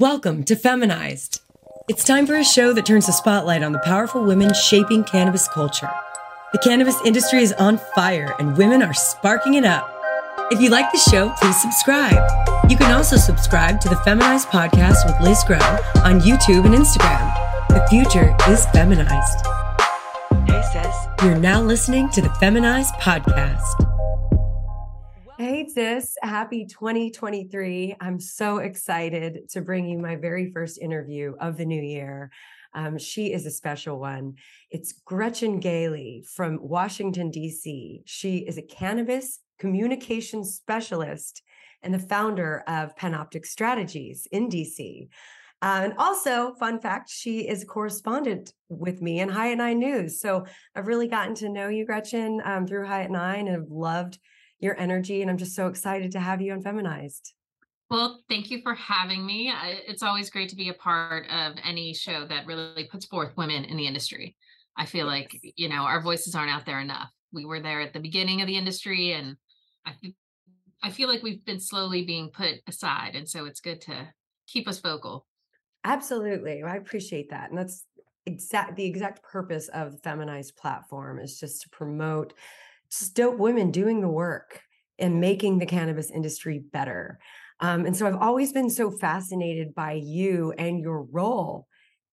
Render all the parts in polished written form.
Welcome to Feminized. It's time for a show that turns the spotlight on the powerful women shaping cannabis culture. The cannabis industry is on fire and women are sparking it up. If you like the show, please subscribe. You can also subscribe to the Feminized Podcast with Liz Grow on YouTube and Instagram. The future is feminized. Hey, sis. You're now listening to the Feminized Podcast. Hey, sis. Happy 2023. I'm so excited to bring you my very first interview of the new year. She is a special one. It's Gretchen Gailey from Washington, D.C. She is a cannabis communication specialist and the founder of Panoptic Strategies in D.C. And also, fun fact, she is a correspondent with me in High at Nine News. So I've really gotten to know you, Gretchen, through High at Nine, and have loved your energy, and I'm just so excited to have you on Feminized. Well, thank you for having me. It's always great to be a part of any show that really puts forth women in the industry. I feel like, you know, our voices aren't out there enough. We were there at the beginning of the industry, and I feel like we've been slowly being put aside, and so it's good to keep us vocal. Absolutely. I appreciate that, and that's the exact purpose of the Feminized platform, is just to promote just dope women doing the work and making the cannabis industry better. And so I've always been so fascinated by you and your role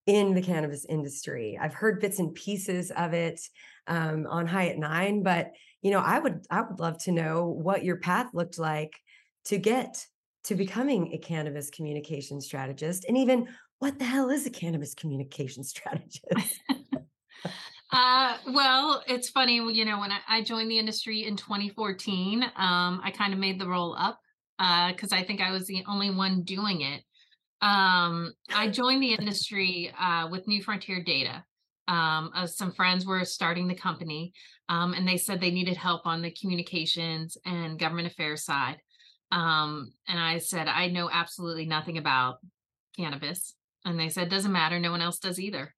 in the cannabis industry. I've heard bits and pieces of it on High at Nine, but you know, I would love to know what your path looked like to get to becoming a cannabis communication strategist, and even what the hell is a cannabis communication strategist? Well, it's funny, you know, when I joined the industry in 2014, I kind of made the role up, because I think I was the only one doing it. I joined the industry with New Frontier Data. Some friends were starting the company, and they said they needed help on the communications and government affairs side. And I said, I know absolutely nothing about cannabis. And they said, doesn't matter. No one else does either.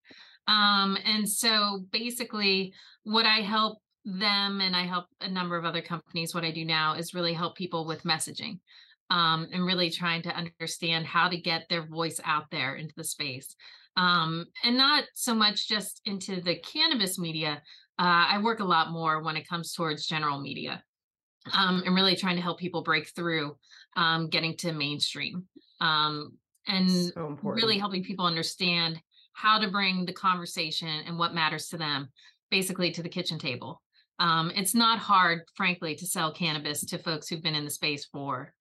And so basically what I help them, and I help a number of other companies, what I do now is really help people with messaging, and really trying to understand how to get their voice out there into the space. And not so much just into the cannabis media. I work a lot more when it comes towards general media, and really trying to help people break through, getting to mainstream, and so really helping people understand how to bring the conversation and what matters to them, basically to the kitchen table. It's not hard, frankly, to sell cannabis to folks who've been in the space for,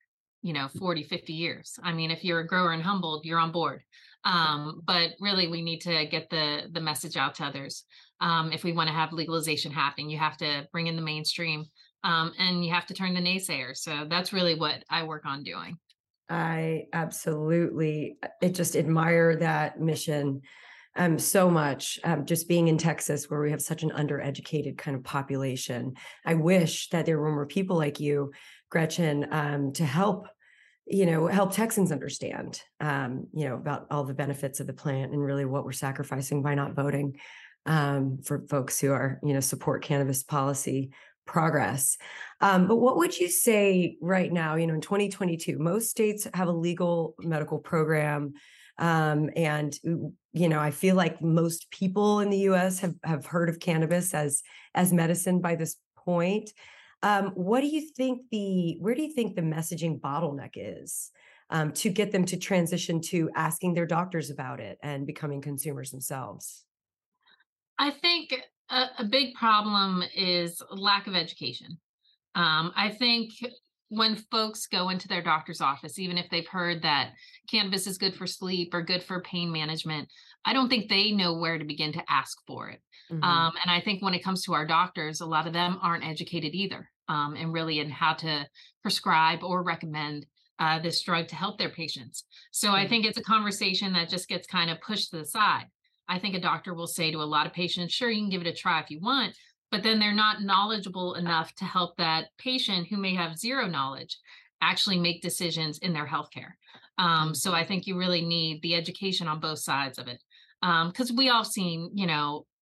you know, 40, 50 years. I mean, if you're a grower in Humboldt, you're on board. But really, we need to get the message out to others. If we want to have legalization happen, you have to bring in the mainstream, and you have to turn the naysayers. So that's really what I work on doing. I absolutely just admire that mission so much. Just being in Texas, where we have such an undereducated kind of population, I wish that there were more people like you, Gretchen, to help Texans understand, about all the benefits of the plant and really what we're sacrificing by not voting for folks who are, support cannabis policy progress. But what would you say right now, in 2022, most states have a legal medical program. And, I feel like most people in the US have heard of cannabis as medicine by this point. Where do you think the messaging bottleneck is to get them to transition to asking their doctors about it and becoming consumers themselves? I think a big problem is lack of education. I think when folks go into their doctor's office, even if they've heard that cannabis is good for sleep or good for pain management, I don't think they know where to begin to ask for it. Mm-hmm. And I think when it comes to our doctors, a lot of them aren't educated either, and really in how to prescribe or recommend this drug to help their patients. So I think it's a conversation that just gets kind of pushed to the side. I think a doctor will say to a lot of patients, sure, you can give it a try if you want, but then they're not knowledgeable enough to help that patient who may have zero knowledge actually make decisions in their healthcare. So I think you really need the education on both sides of it. Because we all seen,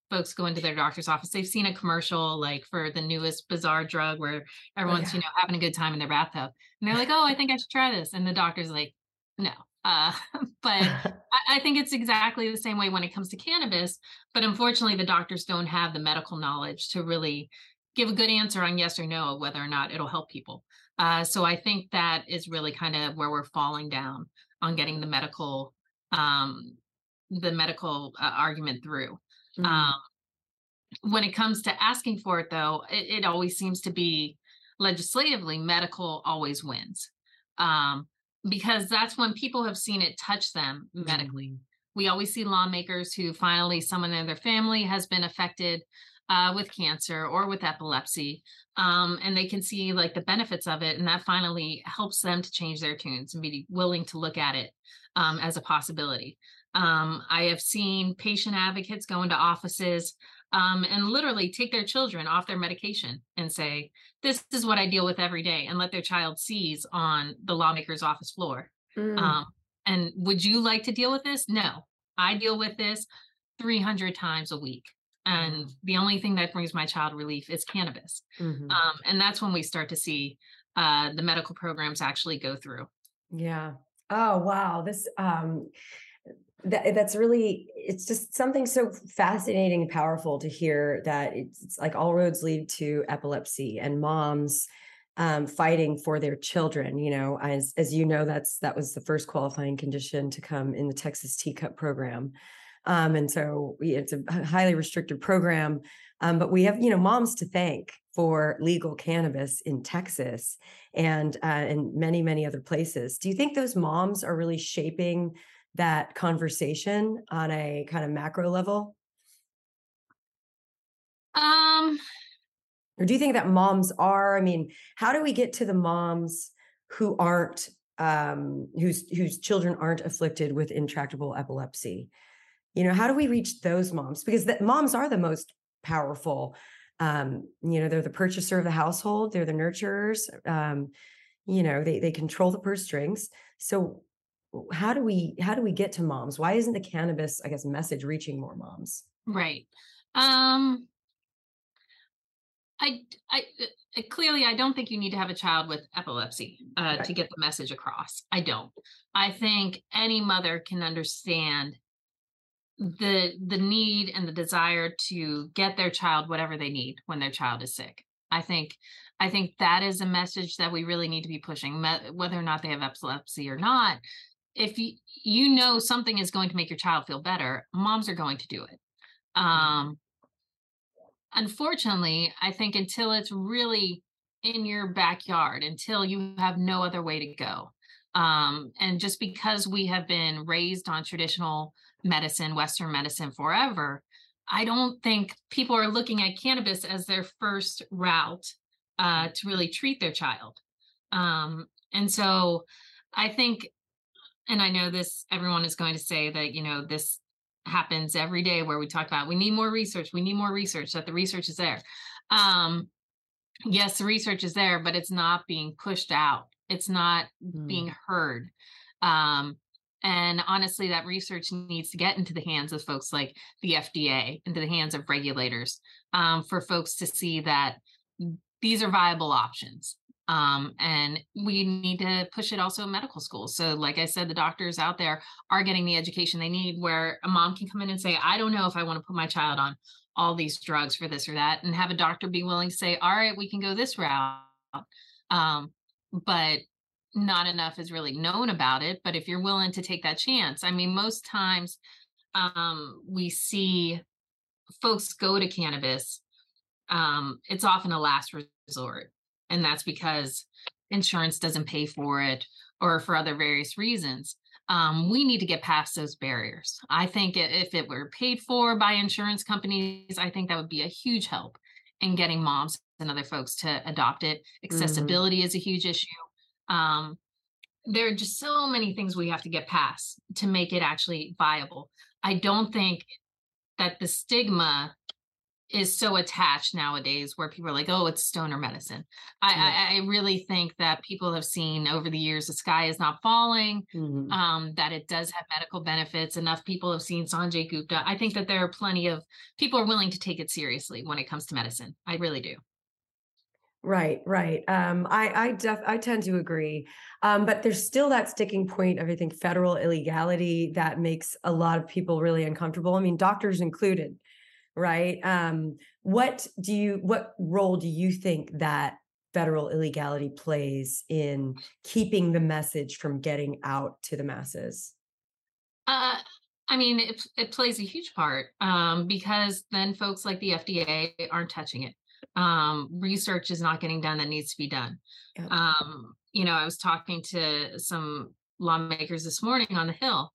folks go into their doctor's office, they've seen a commercial like for the newest bizarre drug where everyone's, having a good time in their bathtub. And they're like, oh, I think I should try this. And the doctor's like, no, But I think it's exactly the same way when it comes to cannabis. But unfortunately, the doctors don't have the medical knowledge to really give a good answer on yes or no of whether or not it'll help people. So I think that is really kind of where we're falling down on getting the medical argument through. Mm-hmm. When it comes to asking for it, though, it always seems to be legislatively medical always wins, because that's when people have seen it touch them medically. Mm-hmm. We always see lawmakers who finally someone in their family has been affected with cancer or with epilepsy, and they can see like the benefits of it. And that finally helps them to change their tunes and be willing to look at it as a possibility. I have seen patient advocates go into offices and literally take their children off their medication and say, this is what I deal with every day, and let their child seize on the lawmaker's office floor. Mm. And would you like to deal with this? No, I deal with this 300 times a week. And the only thing that brings my child relief is cannabis. Mm-hmm. And that's when we start to see the medical programs actually go through. Yeah. Oh, wow. This, that's really, it's just something so fascinating and powerful to hear that it's like all roads lead to epilepsy and moms fighting for their children. You know, as you know, that was the first qualifying condition to come in the Texas Teacup program. And so it's a highly restricted program, but we have, moms to thank for legal cannabis in Texas and many, many other places. Do you think those moms are really shaping that conversation on a kind of macro level? Or do you think that moms are? I mean, how do we get to the moms who aren't, whose children aren't afflicted with intractable epilepsy? How do we reach those moms? Because moms are the most powerful. They're the purchaser of the household. They're the nurturers. They control the purse strings. So how do we get to moms? Why isn't the cannabis, I guess, message reaching more moms? Right. I clearly, I don't think you need to have a child with epilepsy to get the message across. I don't. I think any mother can understand the need and the desire to get their child whatever they need when their child is sick. I think that is a message that we really need to be pushing, whether or not they have epilepsy or not. If you something is going to make your child feel better, moms are going to do it. Unfortunately, I think until it's really in your backyard, until you have no other way to go, and just because we have been raised on traditional medicine, Western medicine forever, I don't think people are looking at cannabis as their first route to really treat their child. And so I think, and I know this, everyone is going to say that, this happens every day where we talk about, we need more research, that the research is there. Yes, the research is there, but it's not being pushed out. It's not being heard. And honestly, that research needs to get into the hands of folks like the FDA, into the hands of regulators, for folks to see that these are viable options. And we need to push it also in medical schools. So like I said, the doctors out there are getting the education they need, where a mom can come in and say, I don't know if I want to put my child on all these drugs for this or that, and have a doctor be willing to say, all right, we can go this route. But not enough is really known about it. But if you're willing to take that chance, I mean, most times we see folks go to cannabis. It's often a last resort. And that's because insurance doesn't pay for it or for other various reasons. We need to get past those barriers. I think if it were paid for by insurance companies, I think that would be a huge help in getting moms and other folks to adopt it. Accessibility is a huge issue. There are just so many things we have to get past to make it actually viable. I don't think that the stigma is so attached nowadays where people are like, oh, it's stoner medicine. I really think that people have seen over the years, the sky is not falling, that it does have medical benefits. Enough people have seen Sanjay Gupta. I think that there are plenty of people are willing to take it seriously when it comes to medicine. I really do. Right. I tend to agree. But there's still that sticking point of, I think, federal illegality that makes a lot of people really uncomfortable. I mean, doctors included, right? What role do you think that federal illegality plays in keeping the message from getting out to the masses? I mean, it plays a huge part, because then folks like the FDA aren't touching it. Research is not getting done that needs to be done. Yeah. I was talking to some lawmakers this morning on the Hill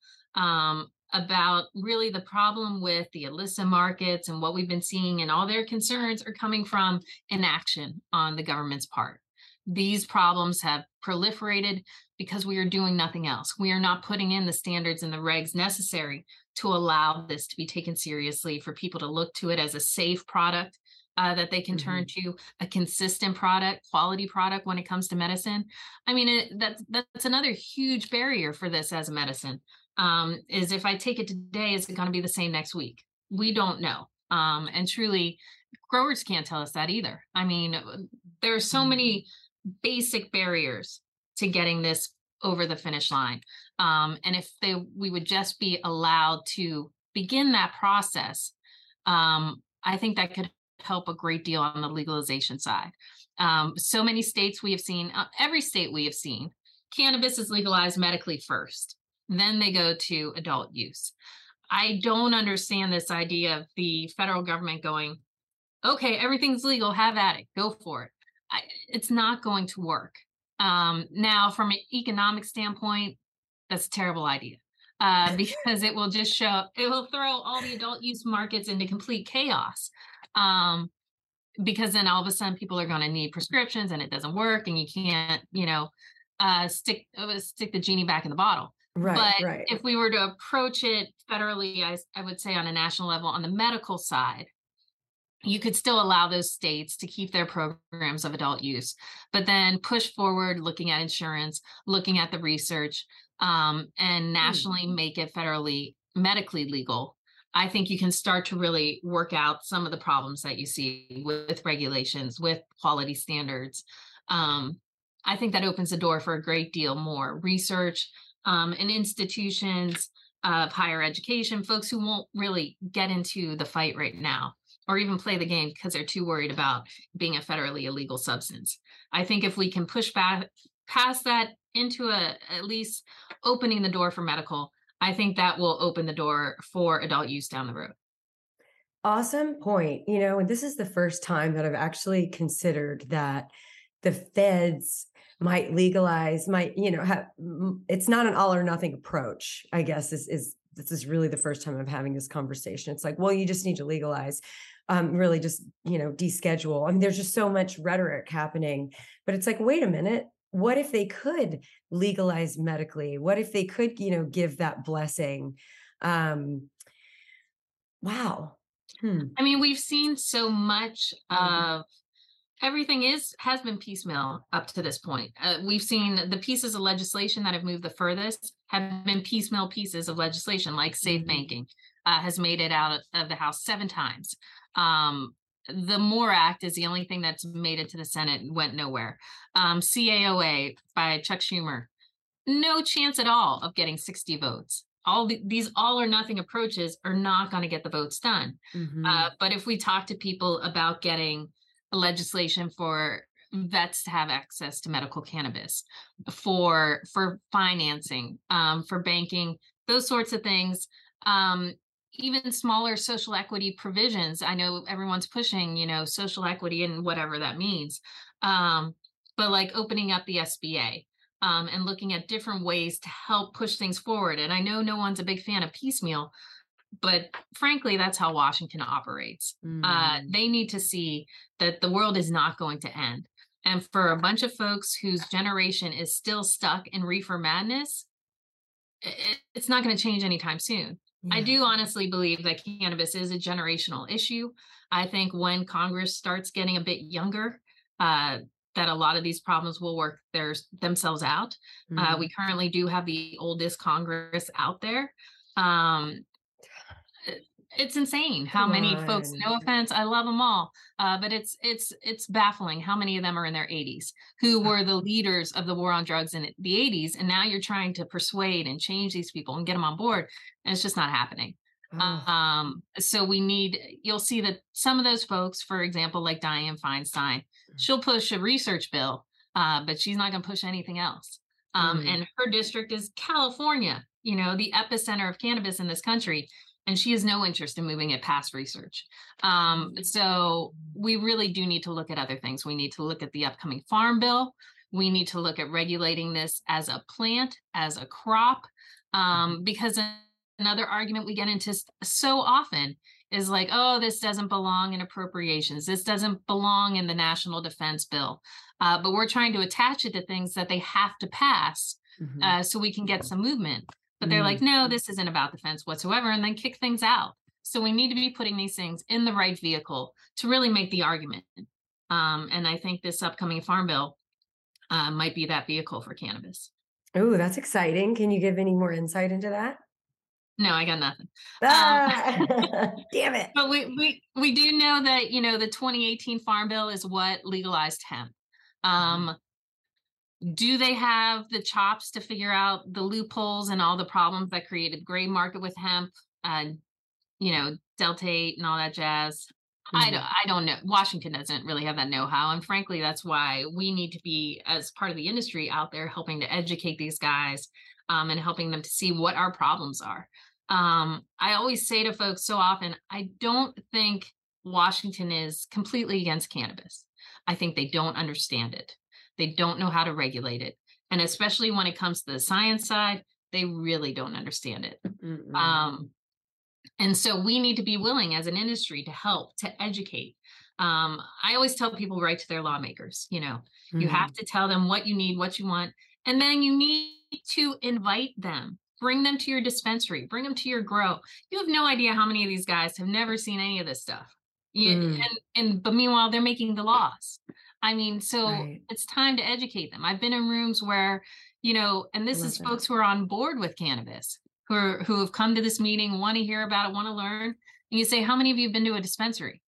about really the problem with the illicit markets and what we've been seeing, and all their concerns are coming from inaction on the government's part. These problems have proliferated because we are doing nothing else. We are not putting in the standards and the regs necessary to allow this to be taken seriously, for people to look to it as a safe product that they can turn to, a consistent product, quality product when it comes to medicine. I mean, that's another huge barrier for this as a medicine, is if I take it today, is it going to be the same next week? We don't know. And truly, growers can't tell us that either. I mean, there are so many basic barriers to getting this over the finish line. And if we would just be allowed to begin that process, I think that could help a great deal on the legalization side. So many states we have seen, every state we have seen, cannabis is legalized medically first, then they go to adult use. I don't understand this idea of the federal government going, okay, everything's legal, have at it, go for it. It's not going to work. Now, from an economic standpoint, that's a terrible idea, because it will throw all the adult use markets into complete chaos. Because then all of a sudden people are going to need prescriptions, and it doesn't work, and you can't, stick the genie back in the bottle. Right. But if we were to approach it federally, I would say on a national level, on the medical side, you could still allow those states to keep their programs of adult use, but then push forward, looking at insurance, looking at the research, and nationally make it federally medically legal. I think you can start to really work out some of the problems that you see with regulations, with quality standards. I think that opens the door for a great deal more research, and institutions of higher education, folks who won't really get into the fight right now or even play the game because they're too worried about being a federally illegal substance. I think if we can push back past that into at least opening the door for medical, I think that will open the door for adult use down the road. Awesome point. And this is the first time that I've actually considered that the feds might legalize, it's not an all or nothing approach, I guess. This is really the first time I'm having this conversation. It's like, well, you just need to legalize, really just, deschedule. I mean, there's just so much rhetoric happening, but it's like, wait a minute. What if they could legalize medically? What if they could, give that blessing? Wow. I mean, we've seen so much of everything has been piecemeal up to this point. We've seen the pieces of legislation that have moved the furthest have been piecemeal pieces of legislation, like safe banking has made it out of the House 7 times. The MORE Act is the only thing that's made it to the Senate and went nowhere. CAOA by Chuck Schumer, no chance at all of getting 60 votes. All these all or nothing approaches are not going to get the votes done. But if we talk to people about getting legislation for vets to have access to medical cannabis, for financing, for banking, those sorts of things, even smaller social equity provisions. I know everyone's pushing, social equity and whatever that means. But like opening up the SBA, and looking at different ways to help push things forward. And I know no one's a big fan of piecemeal, but frankly, that's how Washington operates. They need to see that the world is not going to end. And for a bunch of folks whose generation is still stuck in reefer madness, it's not going to change anytime soon. Yeah. I do honestly believe that cannabis is a generational issue. I think when Congress starts getting a bit younger, that a lot of these problems will work themselves out. We currently do have the oldest Congress out there. It's insane how many folks, no offense, I love them all, but it's baffling how many of them are in their 80s who were the leaders of the war on drugs in the 80s. And now you're trying to persuade and change these people and get them on board. And it's just not happening. So we need, you'll see that some of those folks, for example, like Dianne Feinstein, she'll push a research bill, but she's not going to push anything else. And her district is California, you know, the epicenter of cannabis in this country. And she has no interest in moving it past research. So we really do need to look at other things. We need to look at the upcoming farm bill. We need to look at regulating this as a plant, as a crop, because another argument we get into so often is like, oh, this doesn't belong in appropriations. This doesn't belong in the National Defense Bill. But we're trying to attach it to things that they have to pass so we can get some movement. But they're like, no, this isn't about defense whatsoever, and then kick things out. So we need to be putting these things in the right vehicle to really make the argument. And I think this upcoming farm bill might be that vehicle for cannabis. Oh, that's exciting. Can you give any more insight into that? No, I got nothing. Damn it. But we do know that, you know, the 2018 farm bill is what legalized hemp. Do they have the chops to figure out the loopholes and all the problems that created gray market with hemp, you know, Delta 8 and all that jazz? I don't know. Washington doesn't really have that know-how. And frankly, that's why we need to be, as part of the industry, out there helping to educate these guys and helping them to see what our problems are. I always say to folks so often, I don't think Washington is completely against cannabis. I think they don't understand it. They don't know how to regulate it. And especially when it comes to the science side, they really don't understand it. And so we need to be willing as an industry to help, to educate. I always tell people, write to their lawmakers, you know, you have to tell them what you need, what you want, and then you need to invite them, bring them to your dispensary, bring them to your grow. You have no idea how many of these guys have never seen any of this stuff. But meanwhile, they're making the laws. I mean, so It's time to educate them. I've been in rooms where, you know, and this is folks who are on board with cannabis, who have come to this meeting, want to hear about it, want to learn. And you say, how many of you have been to a dispensary?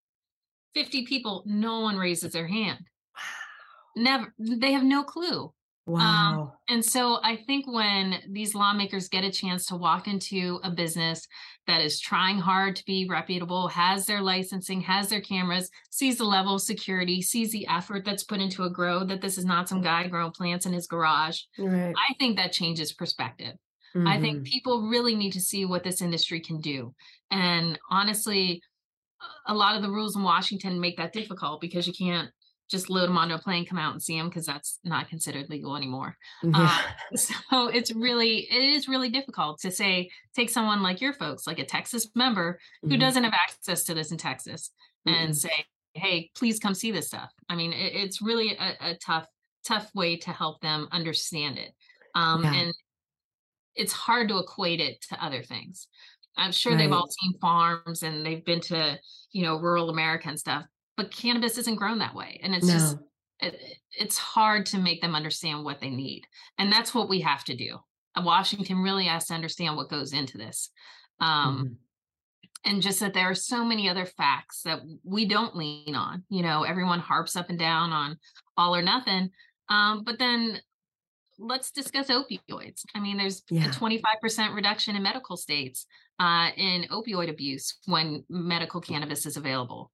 50 people, no one raises their hand. Wow. Never. They have no clue. Wow. And so I think when these lawmakers get a chance to walk into a business that is trying hard to be reputable, has their licensing, has their cameras, sees the level of security, sees the effort that's put into a grow, that this is not some guy growing plants in his garage. Right. I think that changes perspective. I think people really need to see what this industry can do. And honestly, a lot of the rules in Washington make that difficult because you can't just load them onto a plane, come out and see them, because that's not considered legal anymore. So it is really difficult to say, take someone like your folks, like a Texas member who doesn't have access to this in Texas and say, hey, please come see this stuff. I mean, it's really a tough way to help them understand it. And it's hard to equate it to other things. I'm sure they've all seen farms and they've been to, you know, rural America and stuff. But cannabis isn't grown that way. And it's just, it's hard to make them understand what they need. And that's what we have to do. And Washington really has to understand what goes into this. And just that there are so many other facts that we don't lean on. You know, everyone harps up and down on all or nothing. But then let's discuss opioids. I mean, there's a 25% reduction in medical states in opioid abuse when medical cannabis is available.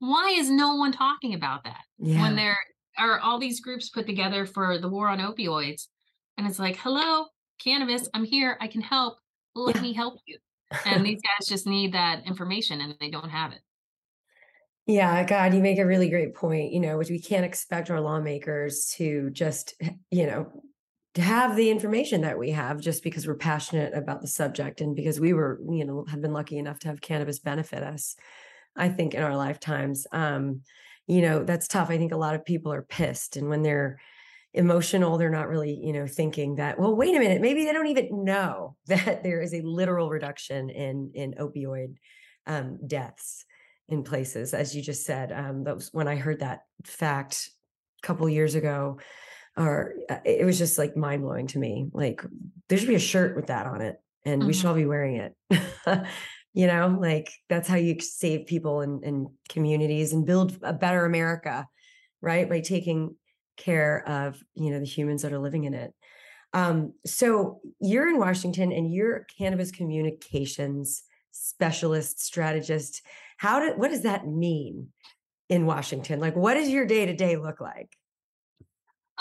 Why is no one talking about that when there are all these groups put together for the war on opioids? And it's like, hello, cannabis, I'm here. I can help. Let me help you. And these guys just need that information and they don't have it. Yeah, God, you make a really great point, you know, which we can't expect our lawmakers to just, you know, to have the information that we have just because we're passionate about the subject and because we were, you know, have been lucky enough to have cannabis benefit us. I think in our lifetimes, you know, that's tough. I think a lot of people are pissed, and when they're emotional, they're not really, you know, thinking that, well, wait a minute, maybe they don't even know that there is a literal reduction in opioid deaths in places. As you just said, that was when I heard that fact a couple years ago, or it was just like mind blowing to me. Like there should be a shirt with that on it and we should all be wearing it. You know, like that's how you save people and communities and build a better America, right? By taking care of, you know, the humans that are living in it. So you're in Washington and you're cannabis communications specialist, strategist. What does that mean in Washington? Like, what does your day-to-day look like?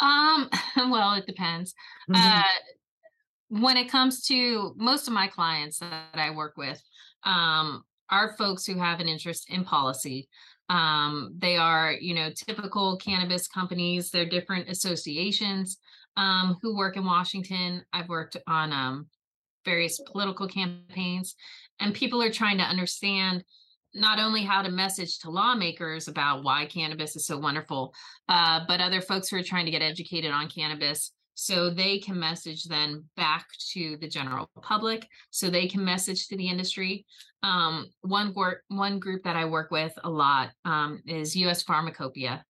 Well, it depends. Mm-hmm. When it comes to most of my clients that I work with, are folks who have an interest in policy. They are, you know, typical cannabis companies. They're different associations who work in Washington. I've worked on various political campaigns, and people are trying to understand not only how to message to lawmakers about why cannabis is so wonderful, but other folks who are trying to get educated on cannabis, so they can message then back to the general public, so they can message to the industry. One group that I work with a lot is US Pharmacopeia.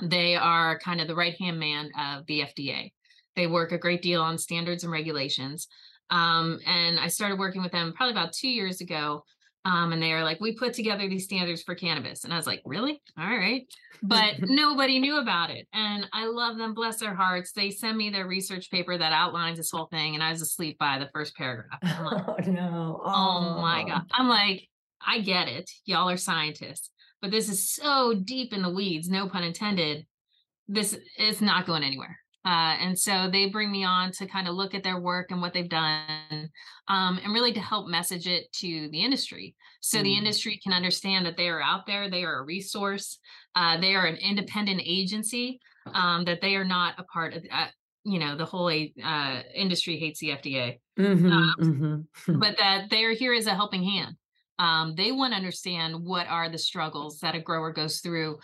They are kind of the right-hand man of the FDA. They work a great deal on standards and regulations. And I started working with them probably about 2 years ago. And they are like, we put together these standards for cannabis. And I was like, really? All right. But nobody knew about it. And I love them. Bless their hearts. They send me their research paper that outlines this whole thing. And I was asleep by the first paragraph. I'm like, oh, no. Oh, my God. I'm like, I get it. Y'all are scientists. But this is so deep in the weeds, no pun intended. This is not going anywhere. And so they bring me on to kind of look at their work and what they've done, and really to help message it to the industry. So the industry can understand that they are out there. They are a resource. They are an independent agency, that they are not a part of, you know, the whole industry hates the FDA, but that they are here as a helping hand. They want to understand what are the struggles that a grower goes through.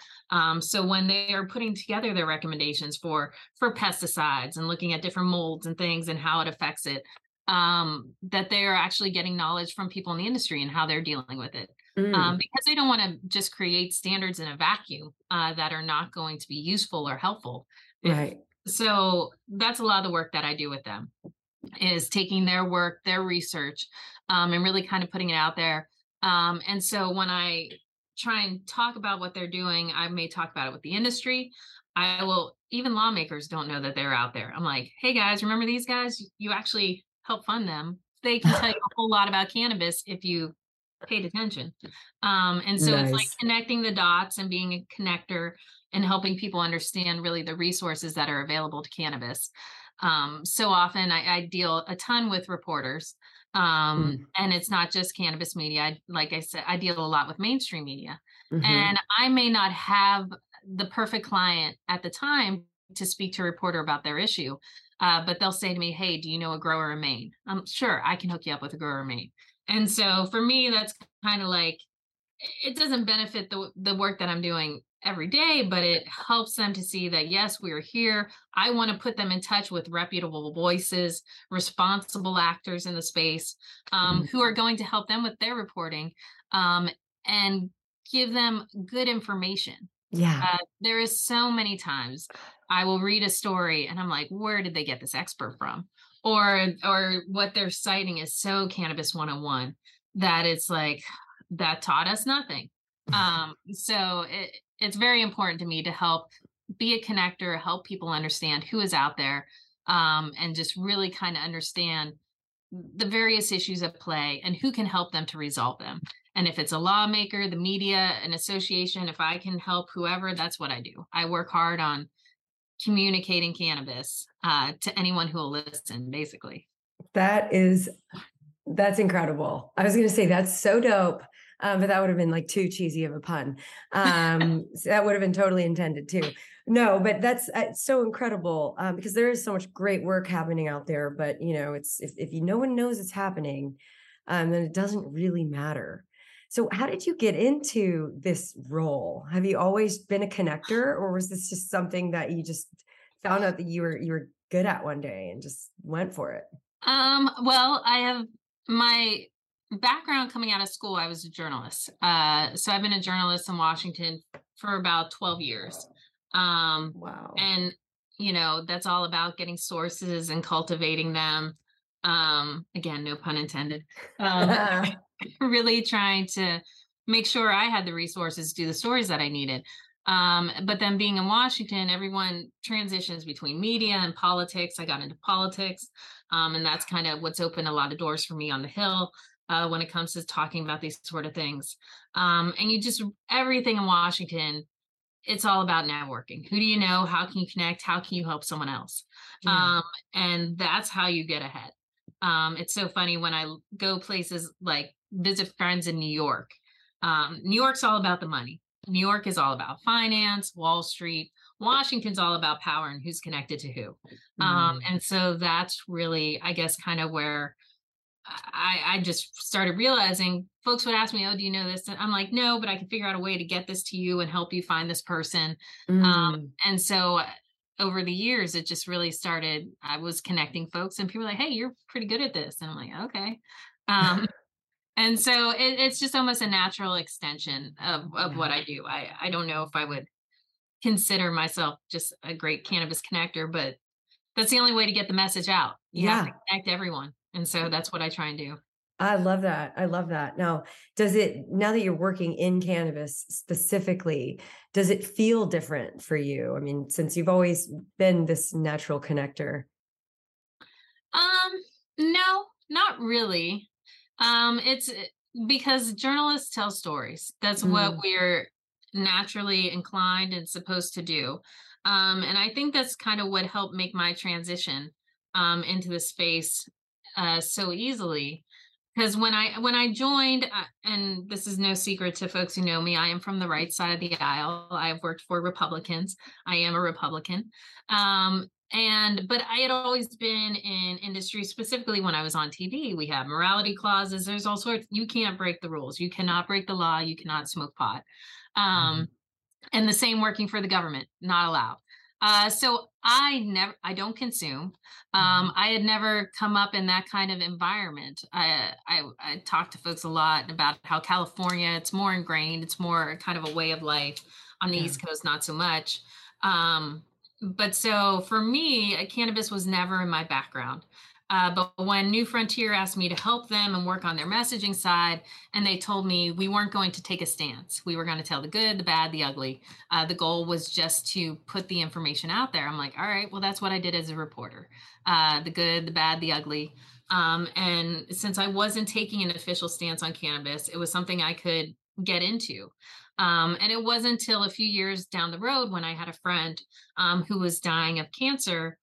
So when they are putting together their recommendations for pesticides and looking at different molds and things and how it affects it, that they are actually getting knowledge from people in the industry and how they're dealing with it. Because they don't want to just create standards in a vacuum that are not going to be useful or helpful. Right. So that's a lot of the work that I do with them, is taking their work, their research, and really kind of putting it out there. And so when I try and talk about what they're doing, I may talk about it with the industry. Even lawmakers don't know that they're out there. I'm like, hey guys, remember these guys? You actually help fund them. They can tell you a whole lot about cannabis if you paid attention. And so It's like connecting the dots and being a connector and helping people understand really the resources that are available to cannabis. So often I deal a ton with reporters. And it's not just cannabis media. Like I said, I deal a lot with mainstream media, and I may not have the perfect client at the time to speak to a reporter about their issue. But they'll say to me, hey, do you know a grower in Maine? Sure, I can hook you up with a grower in Maine. And so for me, that's kind of like, it doesn't benefit the work that I'm doing every day, but it helps them to see that, yes, we are here. I want to put them in touch with reputable voices, responsible actors in the space, who are going to help them with their reporting, and give them good information. Yeah. There is so many times I will read a story and I'm like, where did they get this expert from? Or what they're citing is so Cannabis 101 that it's like, that taught us nothing. So it's very important to me to help be a connector, help people understand who is out there, and just really kind of understand the various issues at play and who can help them to resolve them. And if it's a lawmaker, the media, an association, if I can help whoever, that's what I do. I work hard on communicating cannabis to anyone who will listen, basically. That's incredible. I was going to say, that's so dope. But that would have been like too cheesy of a pun. So that would have been totally intended too. No, but that's so incredible, because there is so much great work happening out there. But, you know, it's if no one knows it's happening, then it doesn't really matter. So how did you get into this role? Have you always been a connector, or was this just something that you just found out that you were good at one day and just went for it? Well, I have my background coming out of school. I was a journalist. So I've been a journalist in Washington for about 12 years. Wow. And, you know, that's all about getting sources and cultivating them. Again, no pun intended. really trying to make sure I had the resources to do the stories that I needed. But then being in Washington, everyone transitions between media and politics. I got into politics, and that's kind of what's opened a lot of doors for me on the Hill when it comes to talking about these sort of things. And you just, everything in Washington, it's all about networking. Who do you know? How can you connect? How can you help someone else? Yeah. And that's how you get ahead. It's so funny when I go places like visit friends in New York. New York's all about the money. New York is all about finance, Wall Street. Washington's all about power and who's connected to who. And so that's really, I guess, kind of where I just started realizing folks would ask me, oh, do you know this? And I'm like, no, but I can figure out a way to get this to you and help you find this person. And so over the years, it just really started, I was connecting folks and people were like, hey, you're pretty good at this. And I'm like, okay. And so it's just almost a natural extension of what I do. I don't know if I would consider myself just a great cannabis connector, but that's the only way to get the message out. You have to connect everyone. And so that's what I try and do. I love that. I love that. Now, now that you're working in cannabis specifically, does it feel different for you? I mean, since you've always been this natural connector. No, not really. It's because journalists tell stories. That's what we're naturally inclined and supposed to do. And I think that's kind of what helped make my transition into the space so easily. Because when I joined, and this is no secret to folks who know me, I am from the right side of the aisle. I've worked for Republicans. I am a Republican. But I had always been in industry, specifically when I was on TV, we have morality clauses. There's all sorts. You can't break the rules. You cannot break the law. You cannot smoke pot. And the same working for the government, not allowed. So I don't consume. I had never come up in that kind of environment. I talk to folks a lot about how California, it's more ingrained. It's more kind of a way of life on the East Coast, not so much. But so for me, cannabis was never in my background. But when New Frontier asked me to help them and work on their messaging side, and they told me we weren't going to take a stance. We were going to tell the good, the bad, the ugly. The goal was just to put the information out there. I'm like, all right, well, that's what I did as a reporter. The good, the bad, the ugly. And since I wasn't taking an official stance on cannabis, it was something I could get into. And it wasn't until a few years down the road when I had a friend who was dying of cancer,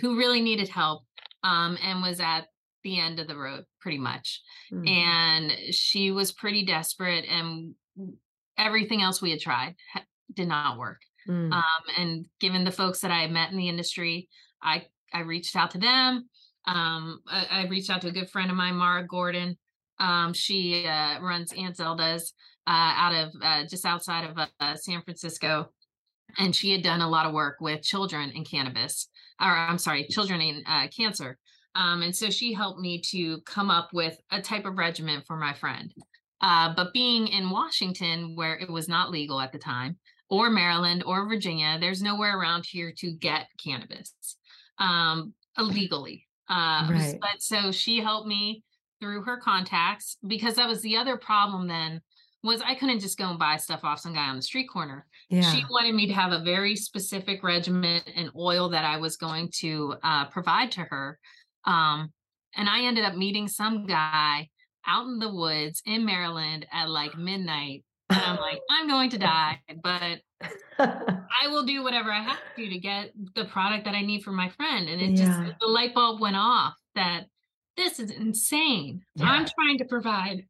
who really needed help and was at the end of the road pretty much. And she was pretty desperate and everything else we had tried did not work. And given the folks that I had met in the industry, I reached out to them. I reached out to a good friend of mine, Mara Gordon. She runs Aunt Zelda's out of just outside of San Francisco, and she had done a lot of work with children in cannabis, children in cancer. And so she helped me to come up with a type of regimen for my friend. But being in Washington, where it was not legal at the time, or Maryland or Virginia, there's nowhere around here to get cannabis illegally. Right. But so she helped me through her contacts, because that was the other problem then, was I couldn't just go and buy stuff off some guy on the street corner. Yeah. She wanted me to have a very specific regimen and oil that I was going to provide to her. And I ended up meeting some guy out in the woods in Maryland at like midnight. And I'm like, I'm going to die, but I will do whatever I have to do to get the product that I need for my friend. And it just, the light bulb went off that this is insane. Yeah. I'm trying to provide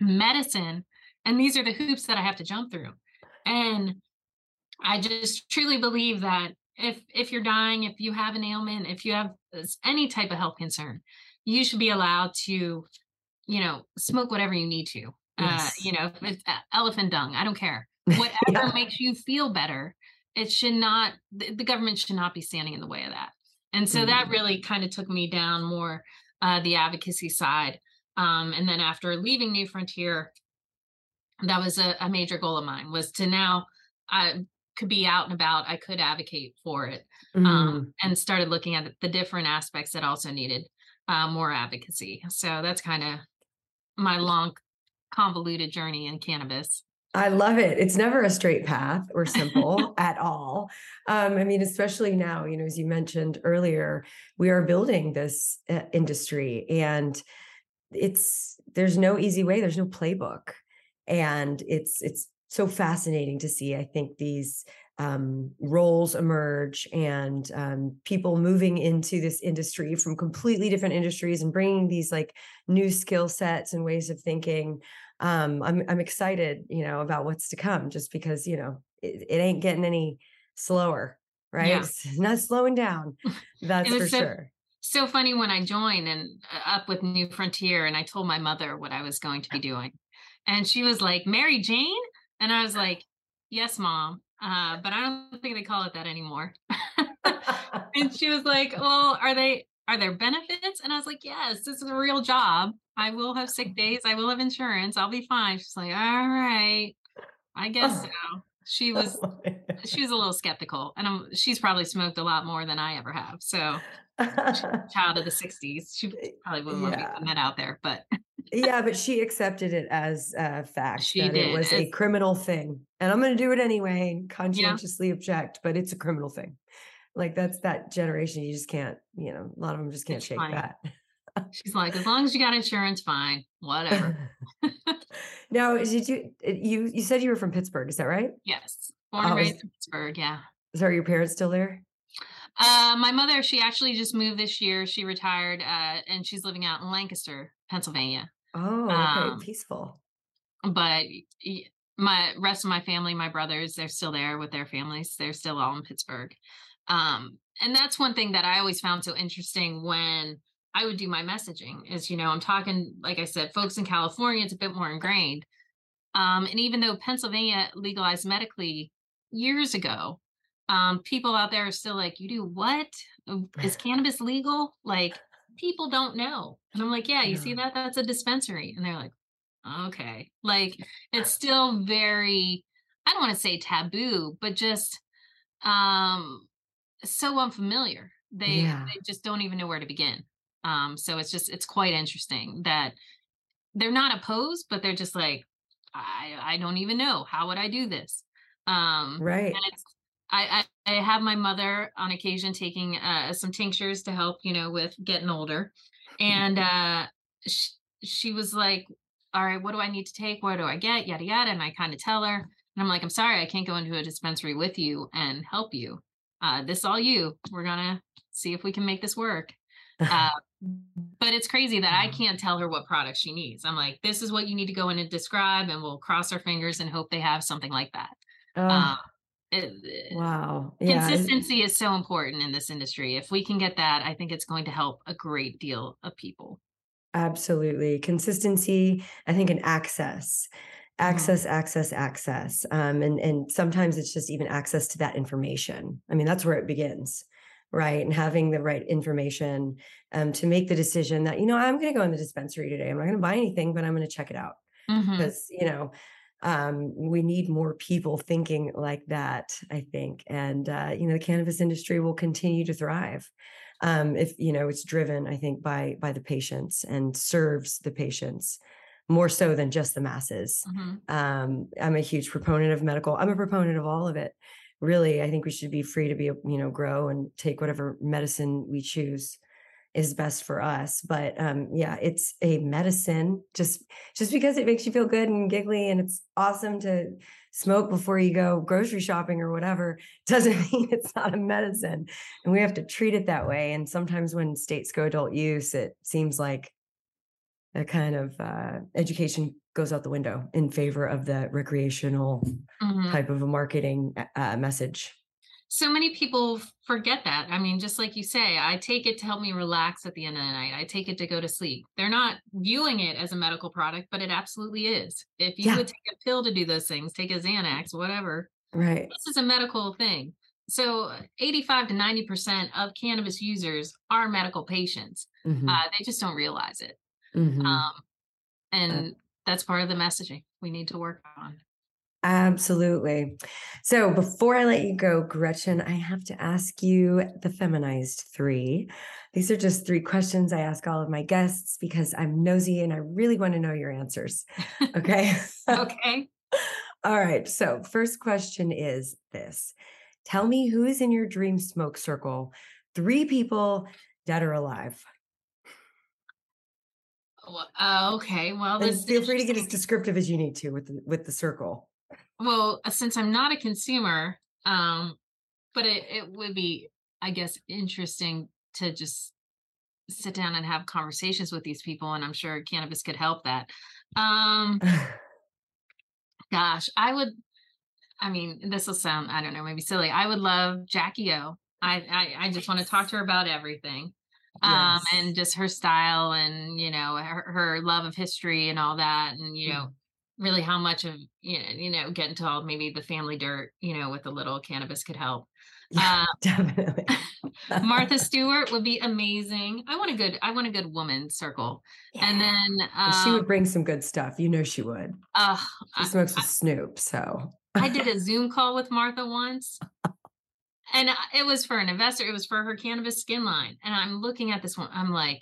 medicine, and these are the hoops that I have to jump through. And I just truly believe that if you're dying, if you have an ailment, if you have any type of health concern, you should be allowed to, smoke whatever you need to. Yes. If it's elephant dung, I don't care. Whatever makes you feel better, it should not, the government should not be standing in the way of that. And so that really kind of took me down more the advocacy side. And then after leaving New Frontier, that was a major goal of mine, was to now I could be out and about. I could advocate for it, and started looking at the different aspects that also needed more advocacy. So that's kind of my long, convoluted journey in cannabis. I love it. It's never a straight path or simple at all. I mean, especially now, you know, as you mentioned earlier, we are building this industry, and there's no easy way. There's no playbook. And it's so fascinating to see, I think, these roles emerge and people moving into this industry from completely different industries and bringing these like new skill sets and ways of thinking. I'm excited, you know, about what's to come, just because, you know, it ain't getting any slower, right? Yeah. It's not slowing down. That's for sure. So funny when I joined and up with New Frontier, and I told my mother what I was going to be doing, and she was like, Mary Jane? And I was like, yes, Mom. But I don't think they call it that anymore. And she was like, well, are there benefits? And I was like, yes, this is a real job. I will have sick days. I will have insurance. I'll be fine. She's like, all right, I guess so. She was a little skeptical, and she's probably smoked a lot more than I ever have. So child of the 60s, she probably wouldn't want me to put that out there, but yeah, but she accepted it as a fact. She did. It was a criminal thing, and I'm going to do it anyway and conscientiously object, but it's a criminal thing. Like, that's that generation. You just can't, you know, a lot of them just can't shake that. She's like, as long as you got insurance, fine, whatever. Now, did you said you were from Pittsburgh? Is that right? Yes. Born and raised in Pittsburgh. Yeah. So are your parents still there? My mother, she actually just moved this year. She retired, and she's living out in Lancaster, Pennsylvania. Oh, okay. Peaceful. But my rest of my family, my brothers, they're still there with their families. They're still all in Pittsburgh. And that's one thing that I always found so interesting when I would do my messaging is, you know, I'm talking, like I said, folks in California, it's a bit more ingrained. And even though Pennsylvania legalized medically years ago, people out there are still like, you do what? Is cannabis legal? Like, people don't know. And I'm like, yeah, you see that? That's a dispensary. And they're like, okay. Like, it's still very, I don't want to say taboo, but just so unfamiliar. They just don't even know where to begin. So it's quite interesting that they're not opposed, but they're just like, I don't even know, how would I do this? Right. And I have my mother on occasion taking, some tinctures to help, you know, with getting older. And, she was like, all right, what do I need to take? Where do I get? Yada, yada. And I kind of tell her, and I'm like, I'm sorry, I can't go into a dispensary with you and help you. This all you, we're going to see if we can make this work. But it's crazy that I can't tell her what product she needs. I'm like, this is what you need to go in and describe, and we'll cross our fingers and hope they have something like that. Wow. Yeah. Consistency is so important in this industry. If we can get that, I think it's going to help a great deal of people. Absolutely. Consistency, I think, and access. And sometimes it's just even access to that information. I mean, that's where it begins. Right. And having the right information to make the decision that, you know, I'm going to go in the dispensary today. I'm not going to buy anything, but I'm going to check it out because, you know, we need more people thinking like that, I think. And, you know, the cannabis industry will continue to thrive if, you know, it's driven, I think, by the patients and serves the patients more so than just the masses. I'm a huge proponent of medical. I'm a proponent of all of it. Really, I think we should be free to be, you know, grow and take whatever medicine we choose is best for us. But yeah, it's a medicine just because it makes you feel good and giggly, and it's awesome to smoke before you go grocery shopping or whatever, doesn't mean it's not a medicine. And we have to treat it that way. And sometimes when states go adult use, it seems like a kind of education goes out the window in favor of the recreational type of a marketing message. So many people forget that. I mean, just like you say, I take it to help me relax at the end of the night. I take it to go to sleep. They're not viewing it as a medical product, but it absolutely is. If you would take a pill to do those things, take a Xanax, whatever, right? This is a medical thing. So 85 to 90% of cannabis users are medical patients. They just don't realize it. And that's part of the messaging we need to work on. Absolutely. So before I let you go, Gretchen, I have to ask you the feminized three. These are just three questions I ask all of my guests because I'm nosy and I really want to know your answers. Okay. Okay. All right. So first question is this. Tell me who is in your dream smoke circle. Three people, dead or alive. Okay. Well, this feel free to get as descriptive as you need to with the circle. Well, since I'm not a consumer, but it would be, I guess, interesting to just sit down and have conversations with these people. And I'm sure cannabis could help that. Gosh, this will sound, I don't know, maybe silly. I would love Jackie O. I just want to talk to her about everything. Yes. And just her style and, you know, her love of history and all that. And, you know, really how much of, you know, getting to all maybe the family dirt, you know, with a little cannabis could help. Yeah, definitely. Martha Stewart would be amazing. I want a good woman circle. Yeah. And then she would bring some good stuff. You know, she would. She smokes with Snoop. So I did a Zoom call with Martha once. And it was for an investor. It was for her cannabis skin line. And I'm looking at this one. I'm like,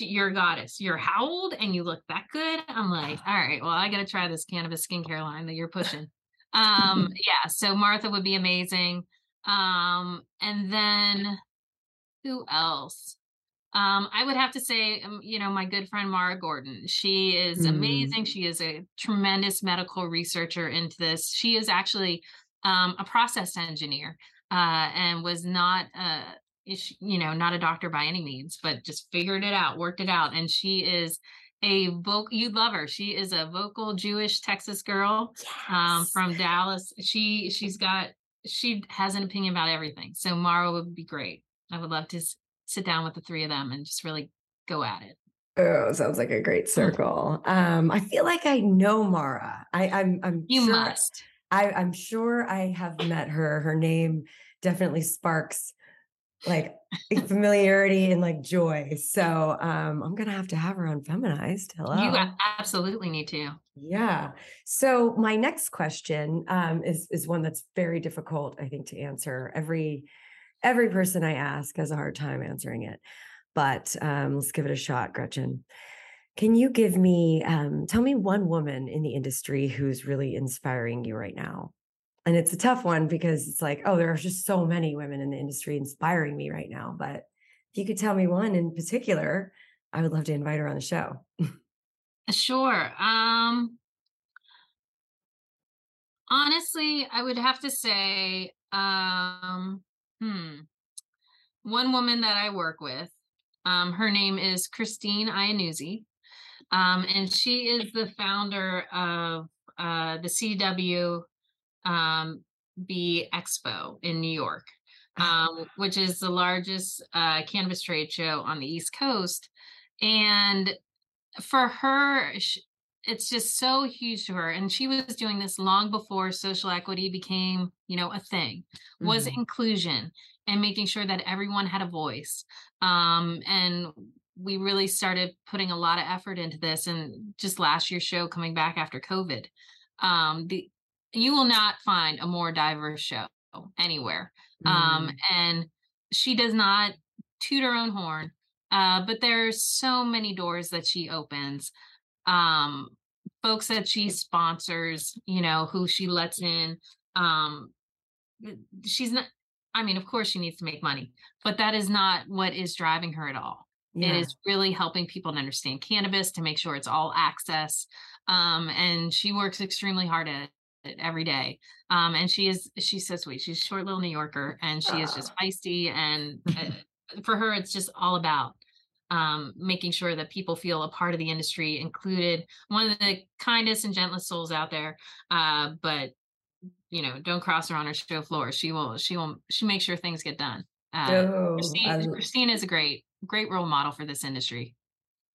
you're a goddess. You're how old? And you look that good. I'm like, all right, well, I got to try this cannabis skincare line that you're pushing. Yeah. So Martha would be amazing. And then who else? I would have to say, you know, my good friend, Mara Gordon, she is amazing. She is a tremendous medical researcher into this. She is actually a process engineer, and was not, you know, not a doctor by any means, but just figured it out, worked it out. And she is you'd love her. She is a vocal Jewish Texas girl, yes. From Dallas. She has an opinion about everything. So Mara would be great. I would love to sit down with the three of them and just really go at it. Oh, sounds like a great circle. I feel like I know Mara. I'm you sure must. I'm sure I have met her. Her name definitely sparks like familiarity and like joy. So I'm going to have her on Feminized. Hello. You absolutely need to. Yeah. So my next question is one that's very difficult, I think, to answer. Every person I ask has a hard time answering it. But let's give it a shot, Gretchen. Can you give me, tell me one woman in the industry who's really inspiring you right now? And it's a tough one because it's like, oh, there are just so many women in the industry inspiring me right now. But if you could tell me one in particular, I would love to invite her on the show. Sure. Honestly, I would have to say, one woman that I work with, her name is Christine Iannuzzi. And she is the founder of the CWB Expo in New York, which is the largest cannabis trade show on the East Coast. And for her, it's just so huge to her. And she was doing this long before social equity became, you know, a thing, was inclusion and making sure that everyone had a voice. And we really started putting a lot of effort into this. And just last year's show coming back after COVID, you will not find a more diverse show anywhere. And she does not toot her own horn, but there are so many doors that she opens, folks that she sponsors, you know, who she lets in. She's not, I mean, of course she needs to make money, but that is not what is driving her at all. Yeah. It is really helping people to understand cannabis, to make sure it's all access. And she works extremely hard at it every day. And she's so sweet. She's a short little New Yorker and she is just feisty. And for her, it's just all about making sure that people feel a part of the industry, included. One of the kindest and gentlest souls out there. But you know, don't cross her on her show floor. She makes sure things get done. Christine is a great role model for this industry.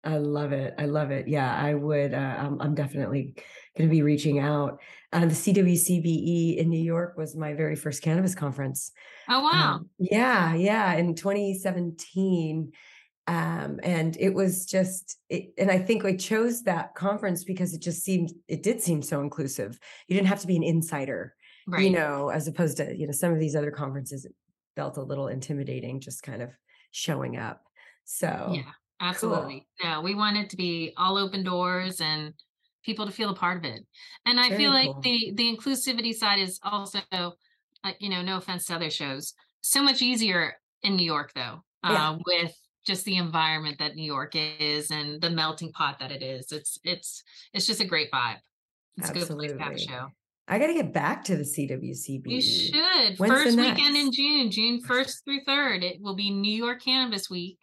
I love it. I love it. Yeah, I would. I'm definitely going to be reaching out. The CWCBE in New York was my very first cannabis conference. Oh, wow. Yeah. In 2017. And it was just, and I think I chose that conference because it did seem so inclusive. You didn't have to be an insider, right, as opposed to, some of these other conferences, it felt a little intimidating, just kind of showing up. So yeah, absolutely. Cool. Yeah. We wanted to be all open doors and people to feel a part of it. And I feel like the inclusivity side is also, no offense to other shows, so much easier in New York though, with just the environment that New York is and the melting pot that it is. It's just a great vibe. It's Absolutely. A good place to have a show. I got to get back to the CWCBE. You should. When's first weekend in June 1st through 3rd. It will be New York Cannabis Week.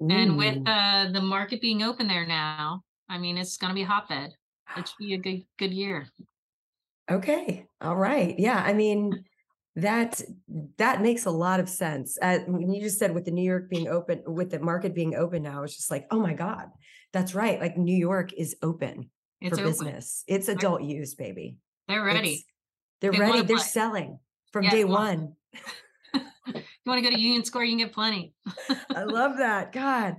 Ooh. And with the market being open there now, it's going to be a hotbed. It should be a good year. Okay. All right. Yeah. That makes a lot of sense. When you just said with the New York being open, with the market being open now, it's just like, oh my God, that's right. Like New York is open for business. It's adult use, baby. They're ready. They're ready. They're selling from day one. You want to go to Union Square, you can get plenty. I love that. God.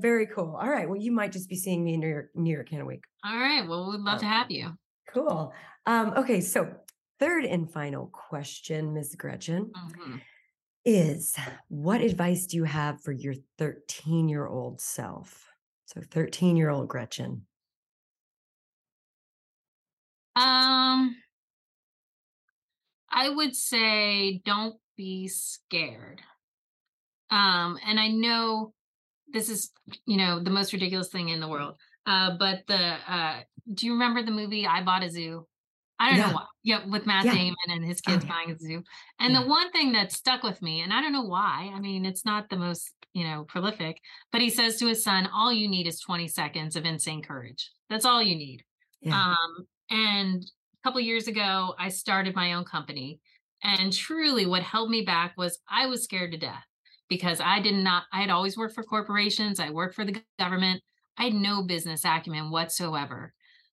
Very cool. All right. Well, you might just be seeing me in New York in a week. All right. Well, we'd love to have you. Cool. Okay. So third and final question, Ms. Gretchen, is what advice do you have for your 13-year-old self? So 13-year-old Gretchen. I would say don't be scared. And I know this is, the most ridiculous thing in the world. But do you remember the movie I Bought a Zoo? I don't know why. Yeah, with Matt Damon and his kids buying a zoo. And the one thing that stuck with me, and I don't know why, it's not the most, prolific, but he says to his son, all you need is 20 seconds of insane courage. That's all you need. Yeah. And a couple of years ago, I started my own company. And truly what held me back was I was scared to death because I had always worked for corporations. I worked for the government. I had no business acumen whatsoever.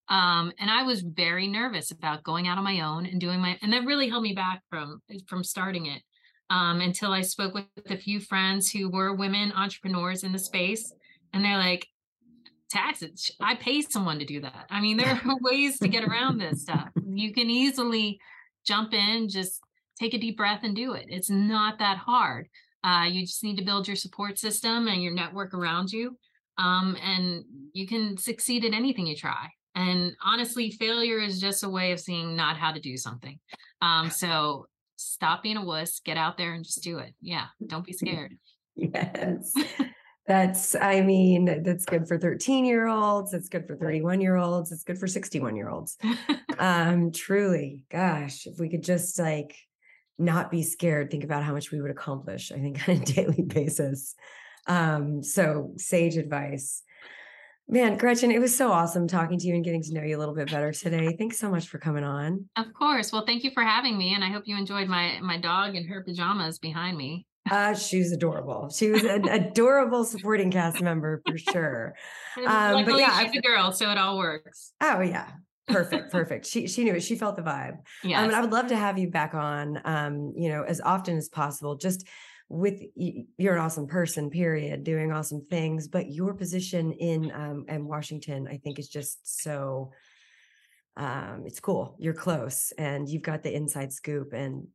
And I was very nervous about going out on my own and and that really held me back from starting it, until I spoke with a few friends who were women entrepreneurs in the space. And they're like, taxes, I pay someone to do that. There are ways to get around this stuff. You can easily jump in, just take a deep breath and do it. It's not that hard. You just need to build your support system and your network around you. And you can succeed at anything you try. And honestly, failure is just a way of seeing not how to do something. So stop being a wuss, get out there and just do it. Yeah. Don't be scared. Yes. That's good for 13-year-olds. It's good for 31-year-olds. It's good for 61-year-olds. Truly, gosh, if we could just not be scared, think about how much we would accomplish, I think, on a daily basis. So sage advice. Man, Gretchen, it was so awesome talking to you and getting to know you a little bit better today. Thanks so much for coming on. Of course. Well, thank you for having me. And I hope you enjoyed my dog and her pajamas behind me. She's adorable. She was an adorable supporting cast member for sure. Luckily, she's a girl, so it all works. Oh, yeah. Perfect. She knew it. She felt the vibe. Yes. I would love to have you back on, as often as possible. Just you're an awesome person, period, doing awesome things, but your position in Washington, I think, is just so, it's cool. You're close and you've got the inside scoop and,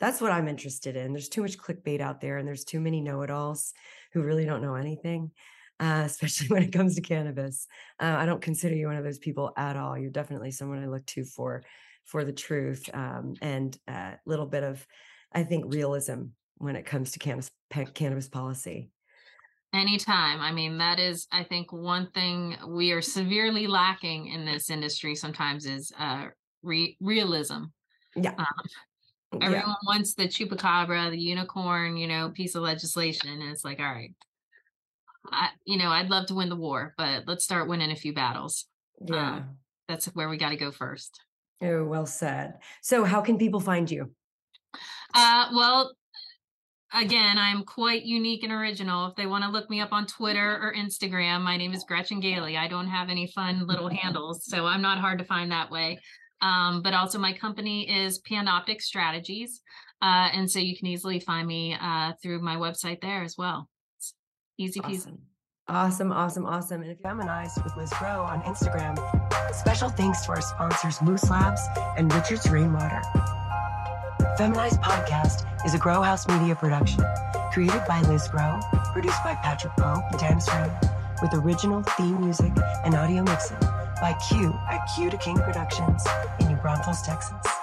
that's what I'm interested in. There's too much clickbait out there and there's too many know-it-alls who really don't know anything, especially when it comes to cannabis. I don't consider you one of those people at all. You're definitely someone I look to for the truth, and a little bit of, I think, realism when it comes to cannabis policy. Anytime. That is, I think, one thing we are severely lacking in this industry sometimes is realism. Yeah. Everyone wants the chupacabra, the unicorn, piece of legislation. And it's like, all right, I'd love to win the war, but let's start winning a few battles. Yeah. That's where we got to go first. Oh, well said. So how can people find you? Again, I'm quite unique and original. If they want to look me up on Twitter or Instagram, my name is Gretchen Gailey. I don't have any fun little handles, so I'm not hard to find that way. But also my company is Panoptic Strategies. And so you can easily find me through my website there as well. Easy peasy. Awesome. And Feminized with Liz Grow on Instagram. Special thanks to our sponsors, Moose Labs and Richard's Rainwater. Feminized Podcast is a Grow House Media production, created by Liz Grow, produced by Patrick Pope and Tanis Ray, with original theme music and audio mixing by Q at Q to King Productions in New Braunfels, Texas.